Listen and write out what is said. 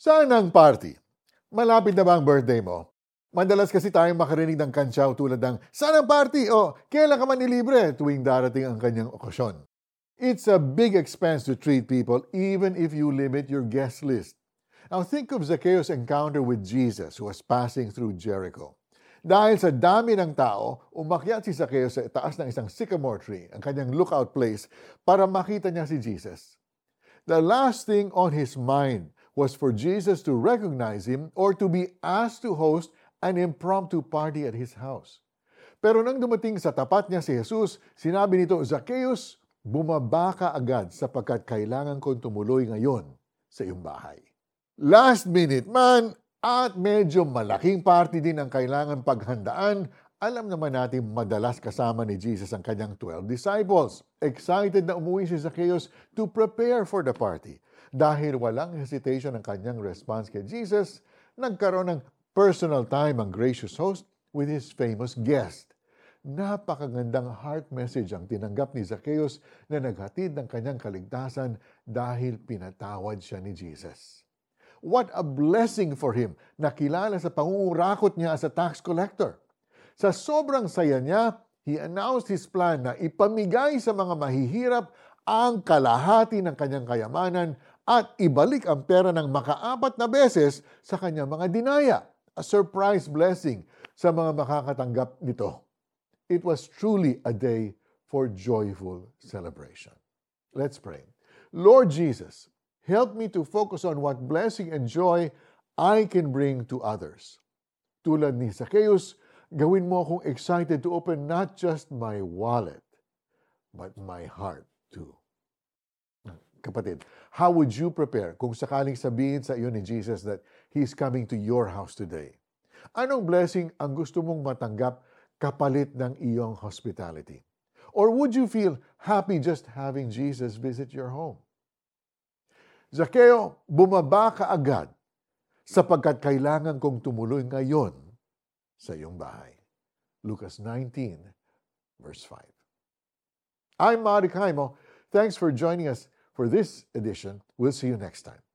Saan ang party? Malapit na ba ang birthday mo? Madalas kasi tayong makarinig ng kantsaw tulad ng Saan ang Party? O Kailan ka man ilibre? Tuwing darating ang kanyang okasyon. It's a big expense to treat people even if you limit your guest list. Now think of Zacchaeus' encounter with Jesus who was passing through Jericho. Dahil sa dami ng tao, umakyat si Zacchaeus sa taas ng isang sycamore tree, ang kanyang lookout place, para makita niya si Jesus. The last thing on his mind was for Jesus to recognize him or to be asked to host an impromptu party at his house. Pero nang dumating sa tapat niya si Jesus, sinabi nito, Zacchaeus, bumaba ka agad sapagkat kailangan kong tumuloy ngayon sa iyong bahay. Last minute man, at medyo malaking party din ang kailangan paghandaan, alam naman natin madalas kasama ni Jesus ang kanyang 12 disciples. Excited na umuwi si Zacchaeus to prepare for the party. Dahil walang hesitation ang kanyang response kay Jesus, nagkaroon ng personal time ang gracious host with his famous guest. Napakagandang heart message ang tinanggap ni Zacchaeus na naghatid ng kanyang kaligtasan dahil pinatawad siya ni Jesus. What a blessing for him na kilala sa pangungurakot niya as a tax collector. Sa sobrang saya niya, he announced his plan na ipamigay sa mga mahihirap ang kalahati ng kanyang kayamanan at ibalik ang pera ng makaapat na beses sa kanyang mga dinaya. A surprise blessing sa mga makakatanggap nito. It was truly a day for joyful celebration. Let's pray. Lord Jesus, help me to focus on what blessing and joy I can bring to others. Tulad ni Zacchaeus, gawin mo akong excited to open not just my wallet, but my heart too. Kapatid, how would you prepare kung sakaling sabihin sa iyo ni Jesus that He's coming to your house today? Anong blessing ang gusto mong matanggap kapalit ng iyong hospitality? Or would you feel happy just having Jesus visit your home? Zaccheo, bumaba ka agad sapagkat kailangan kong tumuloy ngayon sa iyong bahay. Lucas 19, verse 5. I'm Marikaymo. Thanks for joining us for this edition. We'll see you next time.